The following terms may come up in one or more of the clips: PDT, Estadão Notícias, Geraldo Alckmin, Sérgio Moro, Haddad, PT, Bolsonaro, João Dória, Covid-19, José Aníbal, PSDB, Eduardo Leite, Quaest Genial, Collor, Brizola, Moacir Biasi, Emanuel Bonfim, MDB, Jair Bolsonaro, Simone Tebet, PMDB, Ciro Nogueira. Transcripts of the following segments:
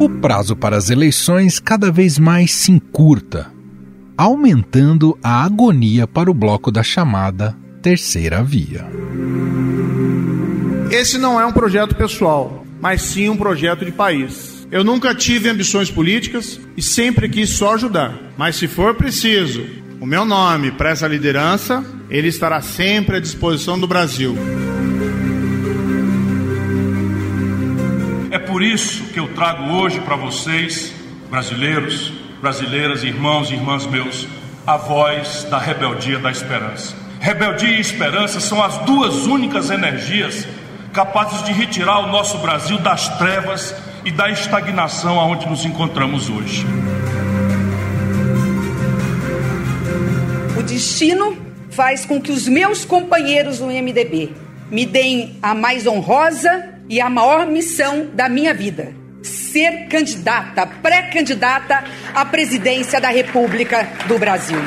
O prazo para as eleições cada vez mais se encurta, aumentando a agonia para o bloco da chamada terceira via. Esse não é um projeto pessoal, mas sim um projeto de país. Eu nunca tive ambições políticas e sempre quis só ajudar. Mas se for preciso, o meu nome para essa liderança, ele estará sempre à disposição do Brasil. É por isso que eu trago hoje para vocês, brasileiros, brasileiras, irmãos e irmãs meus, a voz da rebeldia da esperança. Rebeldia e esperança são as duas únicas energias capazes de retirar o nosso Brasil das trevas e da estagnação aonde nos encontramos hoje. O destino faz com que os meus companheiros do MDB me deem a mais honrosa e a maior missão da minha vida: ser candidata, pré-candidata à presidência da República do Brasil.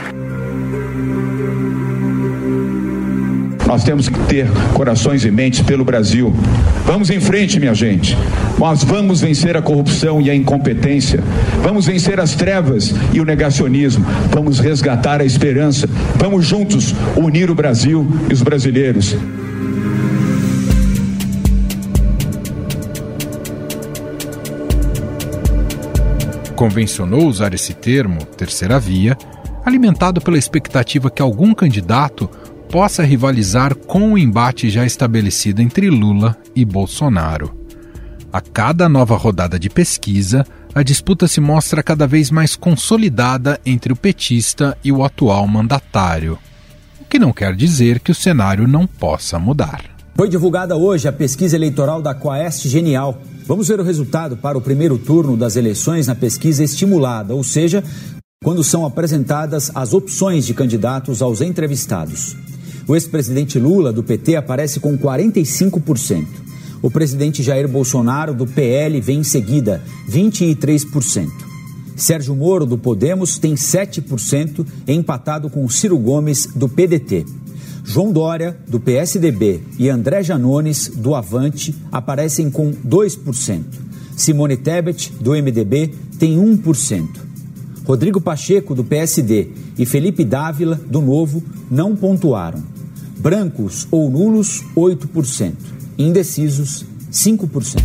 Nós temos que ter corações e mentes pelo Brasil. Vamos em frente, minha gente. Nós vamos vencer a corrupção e a incompetência. Vamos vencer as trevas e o negacionismo. Vamos resgatar a esperança. Vamos juntos unir o Brasil e os brasileiros. Convencionou usar esse termo, terceira via, alimentado pela expectativa que algum candidato possa rivalizar com o embate já estabelecido entre Lula e Bolsonaro. A cada nova rodada de pesquisa, a disputa se mostra cada vez mais consolidada entre o petista e o atual mandatário, o que não quer dizer que o cenário não possa mudar. Foi divulgada hoje a pesquisa eleitoral da Quaest Genial. Vamos ver o resultado para o primeiro turno das eleições na pesquisa estimulada, ou seja, quando são apresentadas as opções de candidatos aos entrevistados. O ex-presidente Lula, do PT, aparece com 45%. O presidente Jair Bolsonaro, do PL, vem em seguida, 23%. Sérgio Moro, do Podemos, tem 7%, empatado com Ciro Gomes, do PDT. João Dória, do PSDB, e André Janones, do Avante, aparecem com 2%. Simone Tebet, do MDB, tem 1%. Rodrigo Pacheco, do PSD, e Felipe D'Avila, do Novo, não pontuaram. Brancos ou nulos, 8%. Indecisos, 5%.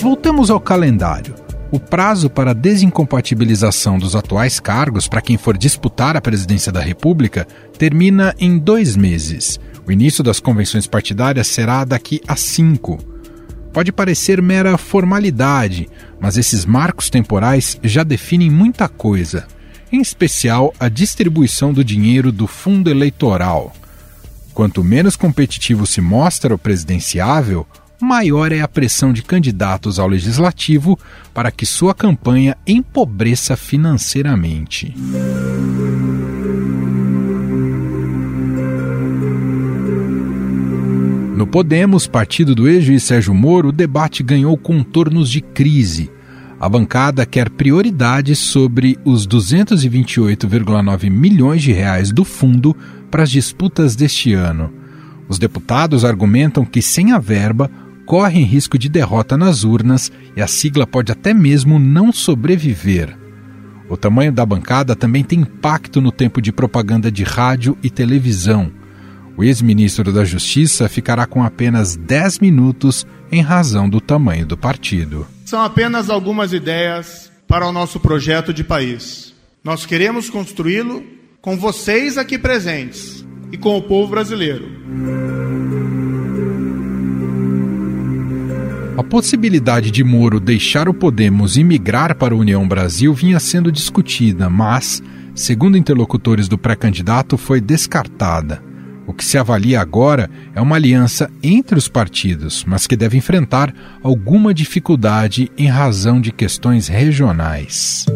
Voltamos ao calendário. O prazo para a desincompatibilização dos atuais cargos para quem for disputar a presidência da República termina em 2 meses. O início das convenções partidárias será daqui a 5. Pode parecer mera formalidade, mas esses marcos temporais já definem muita coisa, em especial a distribuição do dinheiro do fundo eleitoral. Quanto menos competitivo se mostra o presidenciável, maior é a pressão de candidatos ao legislativo para que sua campanha empobreça financeiramente. No Podemos, partido do ex-juiz Sérgio Moro, o debate ganhou contornos de crise. A bancada quer prioridade sobre os 228,9 milhões de reais do fundo para as disputas deste ano. Os deputados argumentam que, sem a verba, correm risco de derrota nas urnas e a sigla pode até mesmo não sobreviver. O tamanho da bancada também tem impacto no tempo de propaganda de rádio e televisão. O ex-ministro da Justiça ficará com apenas 10 minutos em razão do tamanho do partido. São apenas algumas ideias para o nosso projeto de país. Nós queremos construí-lo com vocês aqui presentes e com o povo brasileiro. A possibilidade de Moro deixar o Podemos e migrar para a União Brasil vinha sendo discutida, mas, segundo interlocutores do pré-candidato, foi descartada. O que se avalia agora é uma aliança entre os partidos, mas que deve enfrentar alguma dificuldade em razão de questões regionais.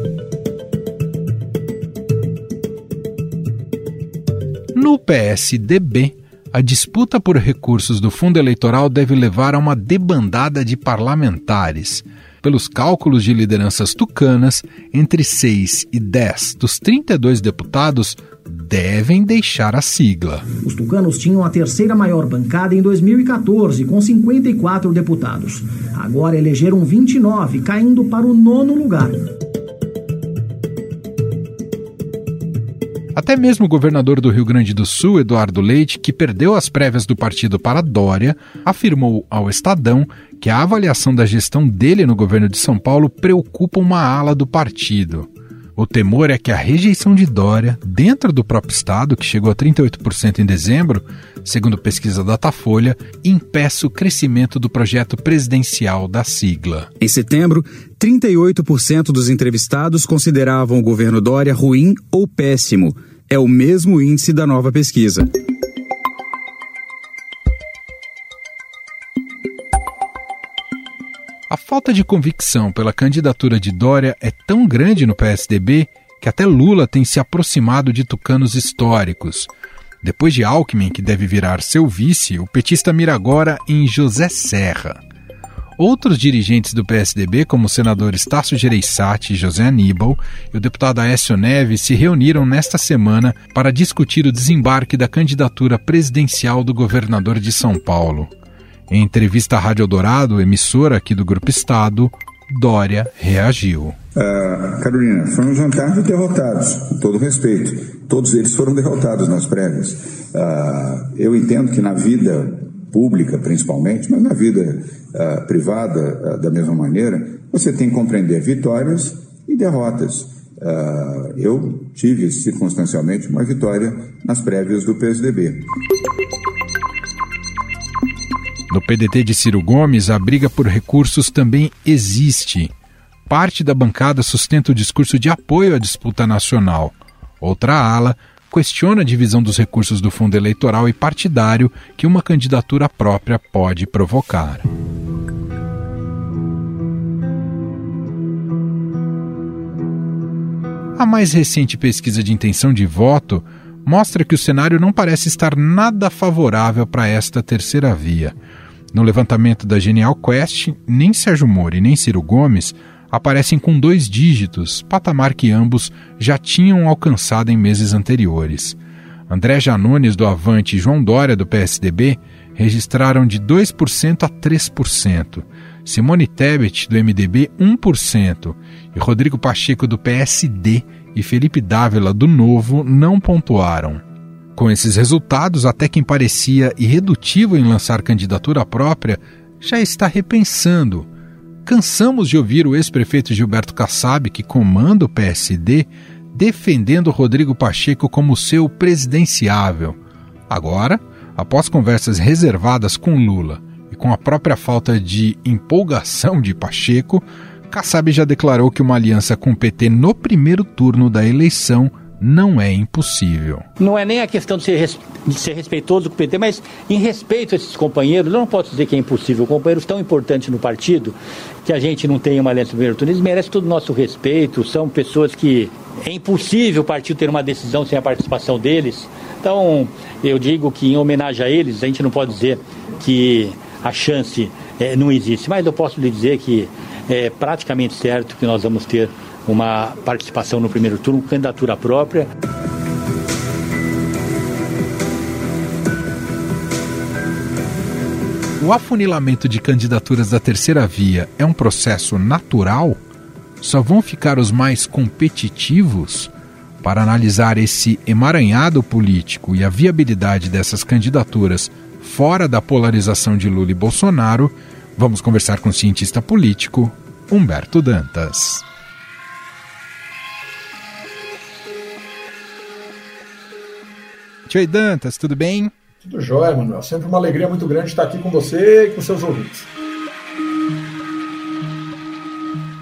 No PSDB, a disputa por recursos do fundo eleitoral deve levar a uma debandada de parlamentares. Pelos cálculos de lideranças tucanas, entre 6 e 10 dos 32 deputados, devem deixar a sigla. Os tucanos tinham a terceira maior bancada em 2014, com 54 deputados. Agora elegeram 29, caindo para o 9º lugar. Até mesmo o governador do Rio Grande do Sul, Eduardo Leite, que perdeu as prévias do partido para Dória, afirmou ao Estadão que a avaliação da gestão dele no governo de São Paulo preocupa uma ala do partido. O temor é que a rejeição de Dória, dentro do próprio estado, que chegou a 38% em dezembro, segundo pesquisa Datafolha, impeça o crescimento do projeto presidencial da sigla. Em setembro, 38% dos entrevistados consideravam o governo Dória ruim ou péssimo. É o mesmo índice da nova pesquisa. A falta de convicção pela candidatura de Dória é tão grande no PSDB que até Lula tem se aproximado de tucanos históricos. Depois de Alckmin, que deve virar seu vice, o petista mira agora em José Serra. Outros dirigentes do PSDB, como o senador Estácio Gereissati e José Aníbal, e o deputado Aécio Neves, se reuniram nesta semana para discutir o desembarque da candidatura presidencial do governador de São Paulo. Em entrevista à Rádio Eldorado, emissora aqui do Grupo Estado, Dória reagiu. Carolina, foi um jantar de derrotados, com todo respeito. Todos eles foram derrotados nas prévias. Eu entendo que na vida pública, principalmente, mas na vida privada, da mesma maneira, você tem que compreender vitórias e derrotas. Eu tive, circunstancialmente, uma vitória nas prévias do PSDB. No PDT de Ciro Gomes, a briga por recursos também existe. Parte da bancada sustenta o discurso de apoio à disputa nacional. Outra ala questiona a divisão dos recursos do fundo eleitoral e partidário que uma candidatura própria pode provocar. A mais recente pesquisa de intenção de voto mostra que o cenário não parece estar nada favorável para esta terceira via. No levantamento da Genial Quaest, nem Sérgio Moro e nem Ciro Gomes aparecem com 2 dígitos, patamar que ambos já tinham alcançado em meses anteriores. André Janones, do Avante, e João Dória, do PSDB, registraram de 2% a 3%. Simone Tebet, do MDB, 1%. E Rodrigo Pacheco, do PSD, e Felipe D'Avila, do Novo, não pontuaram. Com esses resultados, até quem parecia irredutível em lançar candidatura própria já está repensando. Cansamos de ouvir o ex-prefeito Gilberto Kassab, que comanda o PSD, defendendo Rodrigo Pacheco como seu presidenciável. Agora, após conversas reservadas com Lula e com a própria falta de empolgação de Pacheco, Kassab já declarou que uma aliança com o PT no primeiro turno da eleição não é impossível. Não é nem a questão de ser respeitoso com o PT, mas em respeito a esses companheiros, eu não posso dizer que é impossível. Companheiros tão importantes no partido, que a gente não tenha uma aliança no primeiro turno, eles merecem todo o nosso respeito, são pessoas que é impossível o partido ter uma decisão sem a participação deles. Então, eu digo que em homenagem a eles, a gente não pode dizer que a chance não existe, mas eu posso lhe dizer que é praticamente certo que nós vamos ter uma participação no primeiro turno, candidatura própria. O afunilamento de candidaturas da terceira via é um processo natural? Só vão ficar os mais competitivos? Para analisar esse emaranhado político e a viabilidade dessas candidaturas fora da polarização de Lula e Bolsonaro, vamos conversar com o cientista político Humberto Dantas. Oi, Dantas, tudo bem? Tudo jóia, Manuel. Sempre uma alegria muito grande estar aqui com você e com seus ouvintes.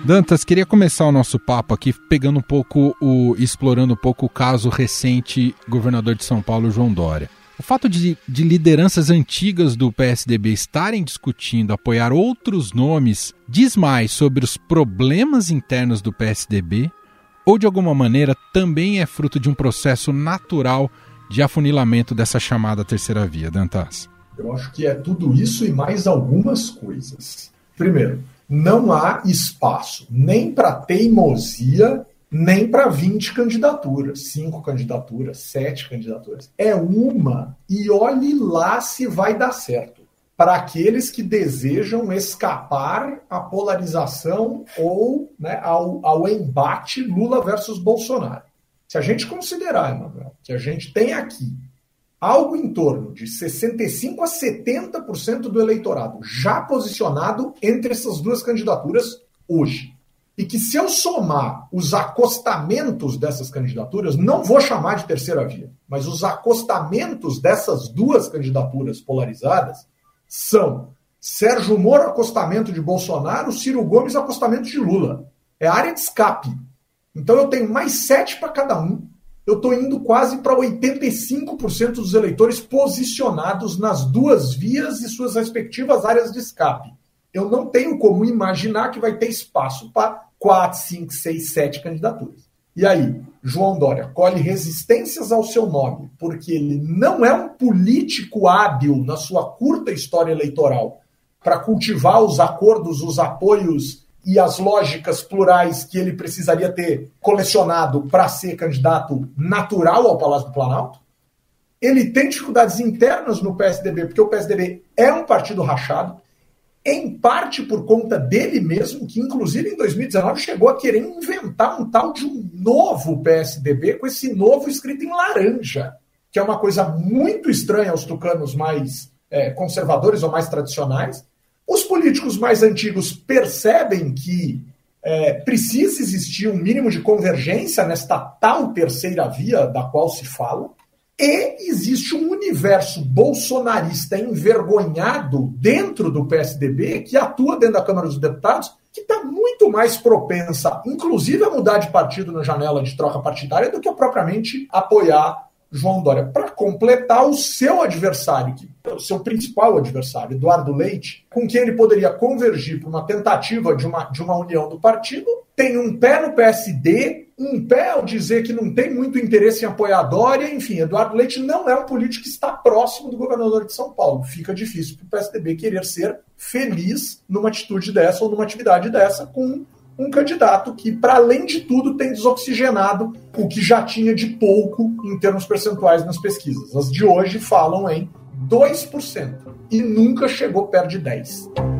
Dantas, queria começar o nosso papo aqui pegando um pouco, explorando um pouco o caso recente governador de São Paulo, João Dória. O fato de lideranças antigas do PSDB estarem discutindo apoiar outros nomes diz mais sobre os problemas internos do PSDB ou, de alguma maneira, também é fruto de um processo natural de afunilamento dessa chamada terceira via, Dantas? Eu acho que é tudo isso e mais algumas coisas. Primeiro, não há espaço nem para teimosia nem para 20 candidaturas, 5 candidaturas, 7 candidaturas. É uma, e olhe lá se vai dar certo, para aqueles que desejam escapar à polarização ou, né, ao embate Lula versus Bolsonaro. Se a gente considerar, Emanuel, que a gente tem aqui algo em torno de 65% a 70% do eleitorado já posicionado entre essas duas candidaturas hoje, e que se eu somar os acostamentos dessas candidaturas, não vou chamar de terceira via, mas os acostamentos dessas duas candidaturas polarizadas são Sérgio Moro, acostamento de Bolsonaro, Ciro Gomes, acostamento de Lula. É área de escape. Então eu tenho mais 7 para cada um. Eu estou indo quase para 85% dos eleitores posicionados nas duas vias e suas respectivas áreas de escape. Eu não tenho como imaginar que vai ter espaço para 4, 5, 6, 7 candidaturas. E aí, João Dória colhe resistências ao seu nome, porque ele não é um político hábil na sua curta história eleitoral para cultivar os acordos, os apoios e as lógicas plurais que ele precisaria ter colecionado para ser candidato natural ao Palácio do Planalto. Ele tem dificuldades internas no PSDB, porque o PSDB é um partido rachado, em parte por conta dele mesmo, que inclusive em 2019 chegou a querer inventar um tal de um novo PSDB, com esse novo escrito em laranja, que é uma coisa muito estranha aos tucanos mais conservadores ou mais tradicionais. Os políticos mais antigos percebem que precisa existir um mínimo de convergência nesta tal terceira via da qual se fala. E existe um universo bolsonarista envergonhado dentro do PSDB, que atua dentro da Câmara dos Deputados, que está muito mais propensa, inclusive, a mudar de partido na janela de troca partidária do que a propriamente apoiar João Dória. Para completar, o seu adversário, o seu principal adversário, Eduardo Leite, com quem ele poderia convergir para uma tentativa de uma união do partido, tem um pé no PSD, um pé ao dizer que não tem muito interesse em apoiar Dória. Enfim, Eduardo Leite não é um político que está próximo do governador de São Paulo. Fica difícil para o PSDB querer ser feliz numa atitude dessa ou numa atividade dessa com um candidato que, para além de tudo, tem desoxigenado o que já tinha de pouco em termos percentuais nas pesquisas. As de hoje falam em 2% e nunca chegou perto de 10%.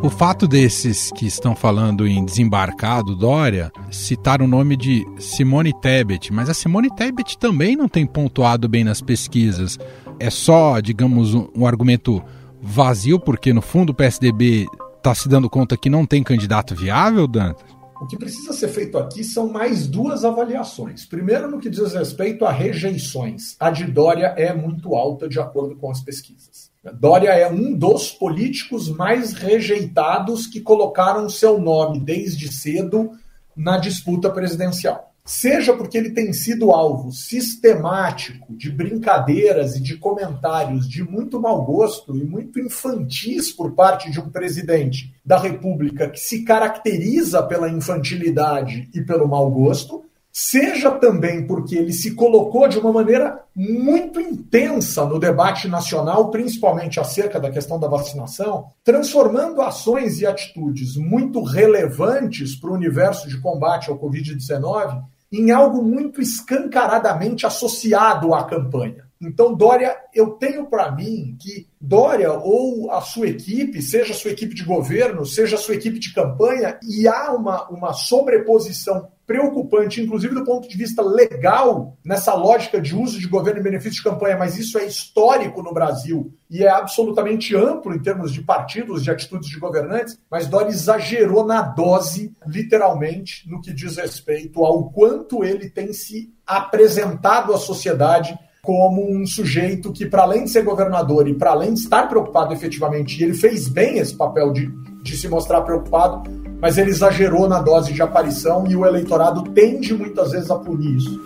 O fato desses que estão falando em desembarcar do Dória citar o nome de Simone Tebet, mas a Simone Tebet também não tem pontuado bem nas pesquisas. É só, digamos, um argumento vazio, porque no fundo o PSDB está se dando conta que não tem candidato viável, Dantas? O que precisa ser feito aqui são mais duas avaliações. Primeiro, no que diz respeito a rejeições. A de Dória é muito alta, de acordo com as pesquisas. Dória é um dos políticos mais rejeitados que colocaram seu nome desde cedo na disputa presidencial. Seja porque ele tem sido alvo sistemático de brincadeiras e de comentários de muito mau gosto e muito infantis por parte de um presidente da República que se caracteriza pela infantilidade e pelo mau gosto, seja também porque ele se colocou de uma maneira muito intensa no debate nacional, principalmente acerca da questão da vacinação, transformando ações e atitudes muito relevantes para o universo de combate ao Covid-19 em algo muito escancaradamente associado à campanha. Então, Dória, eu tenho para mim que Dória ou a sua equipe, seja a sua equipe de governo, seja a sua equipe de campanha, e há uma sobreposição preocupante, inclusive do ponto de vista legal, nessa lógica de uso de governo em benefício de campanha, mas isso é histórico no Brasil e é absolutamente amplo em termos de partidos, de atitudes de governantes, mas Dória exagerou na dose, literalmente, no que diz respeito ao quanto ele tem se apresentado à sociedade como um sujeito que, para além de ser governador e para além de estar preocupado efetivamente, e ele fez bem esse papel de se mostrar preocupado, mas ele exagerou na dose de aparição e o eleitorado tende muitas vezes a punir isso.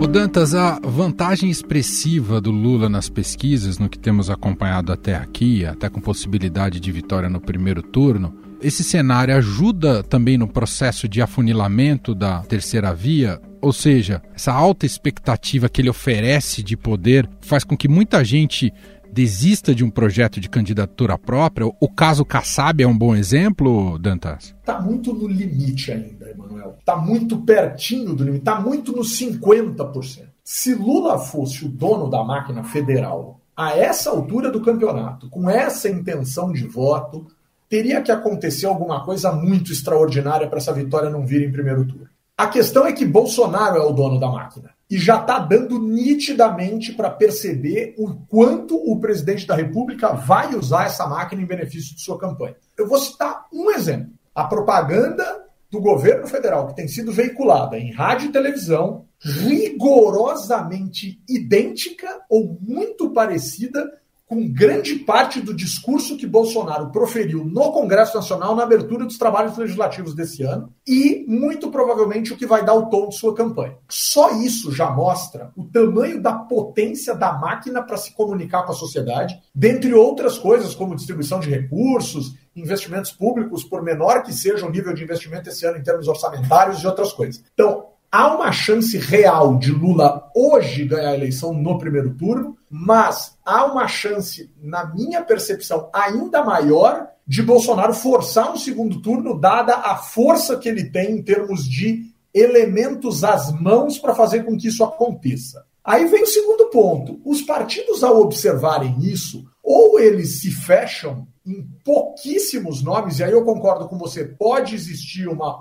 O Dantas, a vantagem expressiva do Lula nas pesquisas, no que temos acompanhado até aqui, até com possibilidade de vitória no primeiro turno, esse cenário ajuda também no processo de afunilamento da terceira via? Ou seja, essa alta expectativa que ele oferece de poder faz com que muita gente desista de um projeto de candidatura própria? O caso Kassab é um bom exemplo, Dantas? Está muito no limite ainda, Emanuel. Está muito pertinho do limite, está muito nos 50%. Se Lula fosse o dono da máquina federal, a essa altura do campeonato, com essa intenção de voto, teria que acontecer alguma coisa muito extraordinária para essa vitória não vir em primeiro turno. A questão é que Bolsonaro é o dono da máquina e já está dando nitidamente para perceber o quanto o presidente da República vai usar essa máquina em benefício de sua campanha. Eu vou citar um exemplo. A propaganda do governo federal, que tem sido veiculada em rádio e televisão, rigorosamente idêntica ou muito parecida com grande parte do discurso que Bolsonaro proferiu no Congresso Nacional na abertura dos trabalhos legislativos desse ano e, muito provavelmente, o que vai dar o tom de sua campanha. Só isso já mostra o tamanho da potência da máquina para se comunicar com a sociedade, dentre outras coisas, como distribuição de recursos, investimentos públicos, por menor que seja o nível de investimento esse ano em termos orçamentários e outras coisas. Então, há uma chance real de Lula hoje ganhar a eleição no primeiro turno, mas há uma chance, na minha percepção, ainda maior de Bolsonaro forçar um segundo turno, dada a força que ele tem em termos de elementos às mãos para fazer com que isso aconteça. Aí vem o segundo ponto. Os partidos, ao observarem isso, ou eles se fecham em pouquíssimos nomes, e aí eu concordo com você, pode existir uma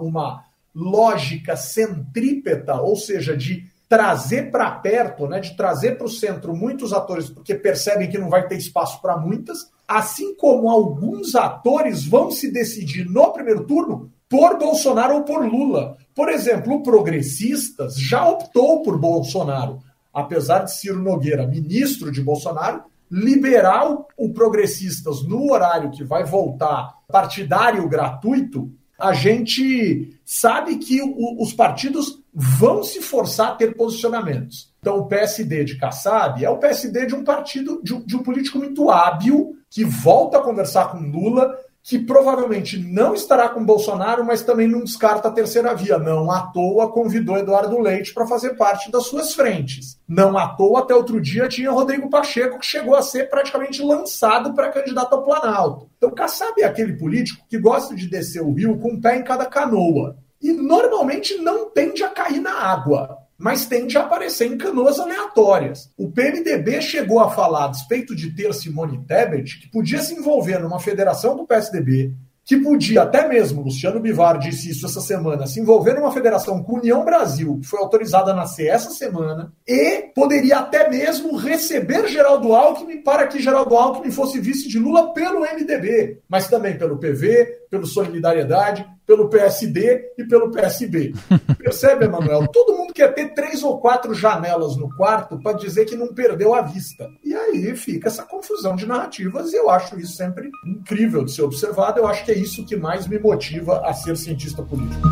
lógica centrípeta, ou seja, de trazer para perto, né, de trazer para o centro muitos atores, porque percebem que não vai ter espaço para muitas, assim como alguns atores vão se decidir no primeiro turno por Bolsonaro ou por Lula. Por exemplo, o Progressistas já optou por Bolsonaro, apesar de Ciro Nogueira, ministro de Bolsonaro, liberar o Progressistas no horário que vai voltar partidário gratuito. A gente sabe que os partidos vão se forçar a ter posicionamentos. Então, o PSD de Kassab é o PSD de um partido, de um político muito hábil, que volta a conversar com Lula, que provavelmente não estará com Bolsonaro, mas também não descarta a terceira via. Não à toa convidou Eduardo Leite para fazer parte das suas frentes. Não à toa, até outro dia, tinha Rodrigo Pacheco, que chegou a ser praticamente lançado para candidato ao Planalto. Então, Kassab é aquele político que gosta de descer o rio com um pé em cada canoa. E, normalmente, não tende a cair na água, mas tende a aparecer em canoas aleatórias. O PMDB chegou a falar, a despeito de ter Simone Tebet, que podia se envolver numa federação do PSDB, que podia, até mesmo, Luciano Bivar disse isso essa semana, se envolver numa federação com a União Brasil, que foi autorizada a nascer essa semana, e poderia até mesmo receber Geraldo Alckmin para que Geraldo Alckmin fosse vice de Lula pelo MDB, mas também pelo PV, pelo Solidariedade, pelo PSD e pelo PSB. Percebe, Emanuel? Todo mundo quer ter 3 ou 4 janelas no quarto para dizer que não perdeu a vista. E aí fica essa confusão de narrativas e eu acho isso sempre incrível de ser observado. Eu acho que é isso que mais me motiva a ser cientista político.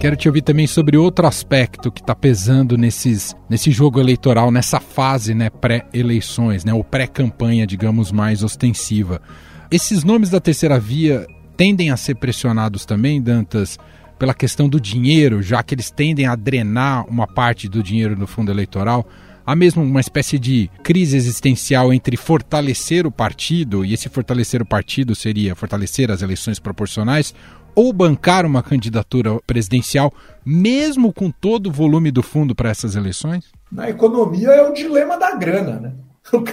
Quero te ouvir também sobre outro aspecto que está pesando nesse jogo eleitoral, nessa fase, né, pré-eleições, né, ou pré-campanha, digamos, mais ostensiva. Esses nomes da terceira via tendem a ser pressionados também, Dantas, pela questão do dinheiro, já que eles tendem a drenar uma parte do dinheiro do fundo eleitoral. Há mesmo uma espécie de crise existencial entre fortalecer o partido, e esse fortalecer o partido seria fortalecer as eleições proporcionais, ou bancar uma candidatura presidencial, mesmo com todo o volume do fundo para essas eleições? Na economia é o dilema da grana, né?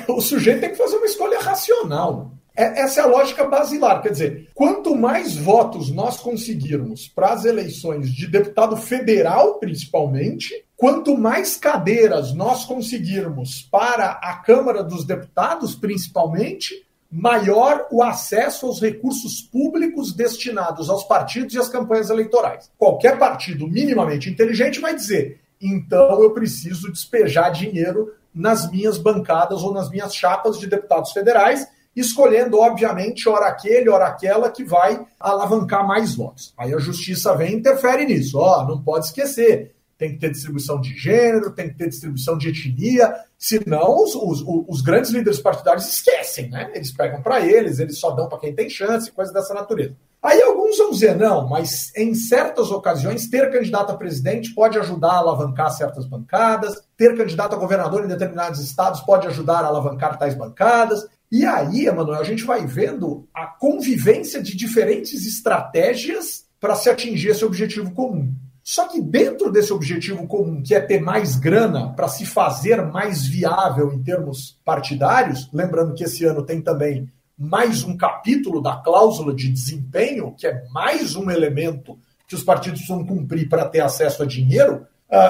O sujeito tem que fazer uma escolha racional. Essa é a lógica basilar, quer dizer, quanto mais votos nós conseguirmos para as eleições de deputado federal, principalmente, quanto mais cadeiras nós conseguirmos para a Câmara dos Deputados, principalmente, maior o acesso aos recursos públicos destinados aos partidos e às campanhas eleitorais. Qualquer partido minimamente inteligente vai dizer, então eu preciso despejar dinheiro nas minhas bancadas ou nas minhas chapas de deputados federais, escolhendo, obviamente, ora aquele, ora aquela que vai alavancar mais votos. Aí a justiça vem e interfere nisso. Não pode esquecer, tem que ter distribuição de gênero, tem que ter distribuição de etnia, senão os grandes líderes partidários esquecem, né? Eles pegam para eles só dão para quem tem chance, coisas dessa natureza. Aí alguns vão dizer, não, mas em certas ocasiões, ter candidato a presidente pode ajudar a alavancar certas bancadas, ter candidato a governador em determinados estados pode ajudar a alavancar tais bancadas. E aí, Emanuel, a gente vai vendo a convivência de diferentes estratégias para se atingir esse objetivo comum. Só que dentro desse objetivo comum, que é ter mais grana para se fazer mais viável em termos partidários, lembrando que esse ano tem também mais um capítulo da cláusula de desempenho, que é mais um elemento que os partidos precisam cumprir para ter acesso a dinheiro,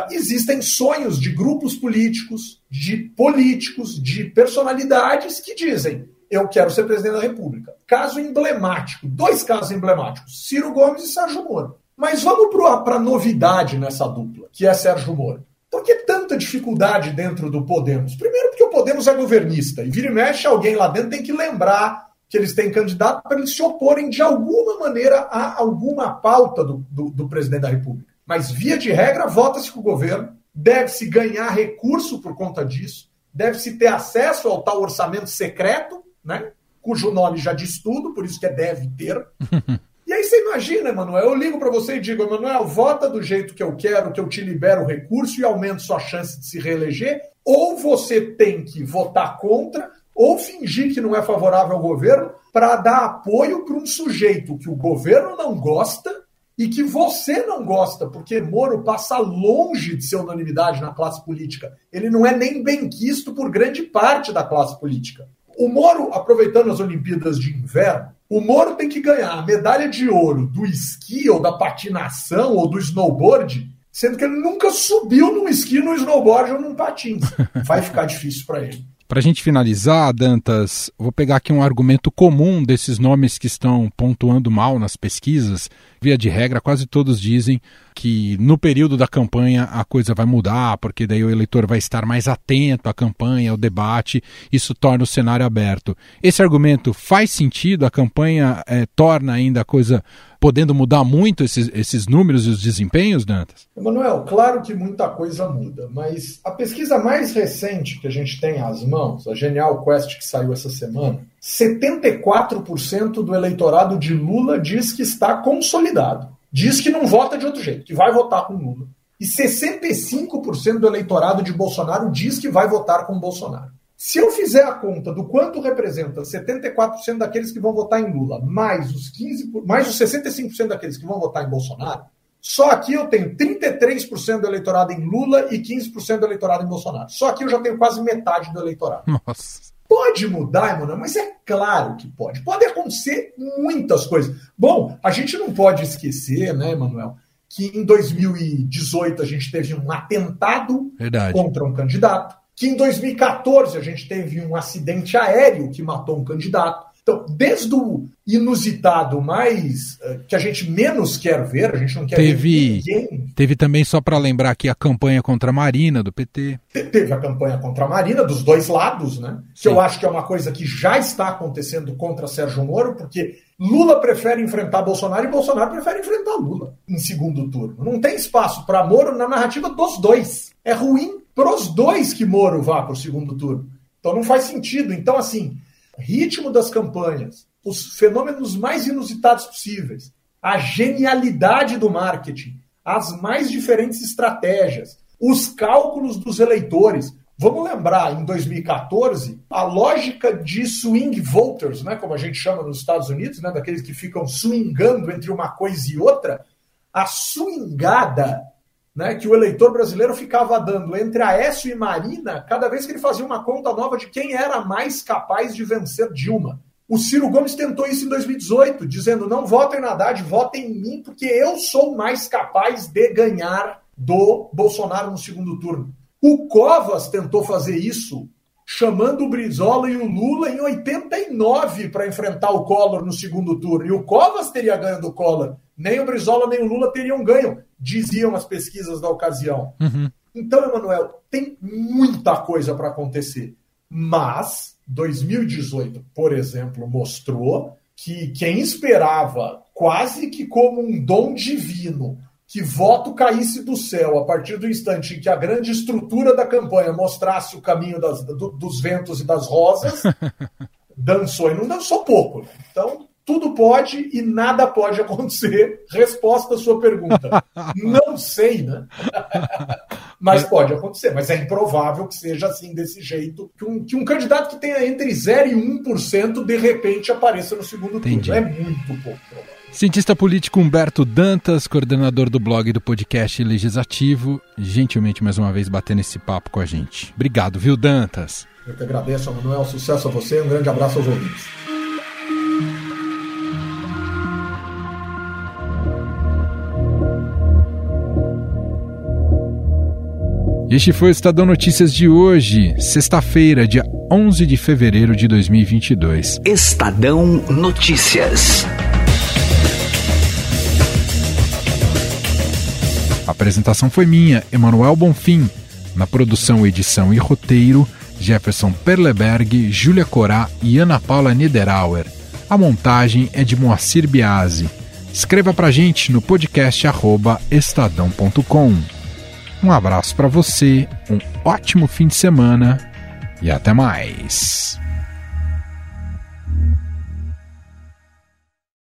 existem sonhos de grupos políticos, de personalidades que dizem, eu quero ser presidente da República. Caso emblemático, 2 casos emblemáticos, Ciro Gomes e Sérgio Moro. Mas vamos para a novidade nessa dupla, que é Sérgio Moro. Por que tanta dificuldade dentro do Podemos? Primeiro porque o Podemos é governista, e vira e mexe alguém lá dentro tem que lembrar que eles têm candidato para eles se oporem de alguma maneira a alguma pauta do presidente da República. Mas via de regra, vota-se com o governo, deve-se ganhar recurso por conta disso, deve-se ter acesso ao tal orçamento secreto, né? Cujo nome já diz tudo, por isso que é deve ter. E aí você imagina, Emanuel, eu ligo para você e digo, Emanuel, vota do jeito que eu quero, que eu te libero o recurso e aumento sua chance de se reeleger, ou você tem que votar contra, ou fingir que não é favorável ao governo, para dar apoio para um sujeito que o governo não gosta e que você não gosta, porque Moro passa longe de ser unanimidade na classe política. Ele não é nem benquisto por grande parte da classe política. O Moro, aproveitando as Olimpíadas de Inverno, o Moro tem que ganhar a medalha de ouro do esqui ou da patinação ou do snowboard, sendo que ele nunca subiu num esqui, num snowboard ou num patins. Vai ficar difícil para ele. Para a gente finalizar, Dantas, vou pegar aqui um argumento comum desses nomes que estão pontuando mal nas pesquisas. Via de regra, quase todos dizem que no período da campanha a coisa vai mudar, porque daí o eleitor vai estar mais atento à campanha, ao debate, isso torna o cenário aberto. Esse argumento faz sentido? A campanha torna ainda a coisa podendo mudar muito esses números e os desempenhos, Dantas? Emanuel, claro que muita coisa muda, mas a pesquisa mais recente que a gente tem às mãos, a Genial Quaest que saiu essa semana, 74% do eleitorado de Lula diz que está consolidado, diz que não vota de outro jeito, que vai votar com Lula. E 65% do eleitorado de Bolsonaro diz que vai votar com Bolsonaro. Se eu fizer a conta do quanto representa 74% daqueles que vão votar em Lula, mais os 65% daqueles que vão votar em Bolsonaro, só aqui eu tenho 33% do eleitorado em Lula e 15% do eleitorado em Bolsonaro. Só aqui eu já tenho quase metade do eleitorado. Nossa. Pode mudar, Emanuel, mas é claro que pode. Pode acontecer muitas coisas. Bom, a gente não pode esquecer, né, Emanuel, que em 2018 a gente teve um atentado contra um candidato. Que em 2014 a gente teve um acidente aéreo que matou um candidato. Então, desde o inusitado mais que a gente menos quer ver, a gente não quer ver ninguém. Teve também, só para lembrar aqui, a campanha contra a Marina, do PT. Teve a campanha contra a Marina, dos dois lados, né? Que eu acho que é uma coisa que já está acontecendo contra Sérgio Moro, porque Lula prefere enfrentar Bolsonaro e Bolsonaro prefere enfrentar Lula em segundo turno. Não tem espaço para Moro na narrativa dos dois. É ruim para os dois que Moro vá para o segundo turno. Então não faz sentido. Então, assim, ritmo das campanhas, os fenômenos mais inusitados possíveis, a genialidade do marketing, as mais diferentes estratégias, os cálculos dos eleitores. Vamos lembrar, em 2014, a lógica de swing voters, né, como a gente chama nos Estados Unidos, né, daqueles que ficam swingando entre uma coisa e outra, a swingada, né, que o eleitor brasileiro ficava dando entre Aécio e Marina, cada vez que ele fazia uma conta nova de quem era mais capaz de vencer Dilma. O Ciro Gomes tentou isso em 2018, dizendo, não votem na Haddad, votem em mim, porque eu sou mais capaz de ganhar do Bolsonaro no segundo turno. O Covas tentou fazer isso, chamando o Brizola e o Lula em 89 para enfrentar o Collor no segundo turno. E o Covas teria ganho do Collor. Nem o Brizola nem o Lula teriam ganho, diziam as pesquisas da ocasião. Uhum. Então, Emanuel, tem muita coisa para acontecer. Mas 2018, por exemplo, mostrou que quem esperava, quase que como um dom divino, que voto caísse do céu a partir do instante em que a grande estrutura da campanha mostrasse o caminho dos ventos e das rosas, dançou. E não dançou pouco. Né? Então, Tudo pode e nada pode acontecer. Resposta à sua pergunta. Não sei, né? Mas pode acontecer. Mas é improvável que seja assim, desse jeito. Que um candidato que tenha entre 0% e 1% de repente apareça no segundo turno. É muito pouco provável. Cientista político Humberto Dantas, coordenador do blog do podcast Legislativo, gentilmente mais uma vez batendo esse papo com a gente. Obrigado, viu, Dantas? Eu que agradeço, Manuel. Sucesso a você. Um grande abraço aos ouvintes. Este foi o Estadão Notícias de hoje, sexta-feira, dia 11 de fevereiro de 2022. Estadão Notícias. A apresentação foi minha, Emanuel Bonfim. Na produção, edição e roteiro, Jefferson Perleberg, Júlia Corá e Ana Paula Niederauer. A montagem é de Moacir Biasi. Escreva pra gente no podcast@estadão.com. Um abraço para você, um ótimo fim de semana e até mais.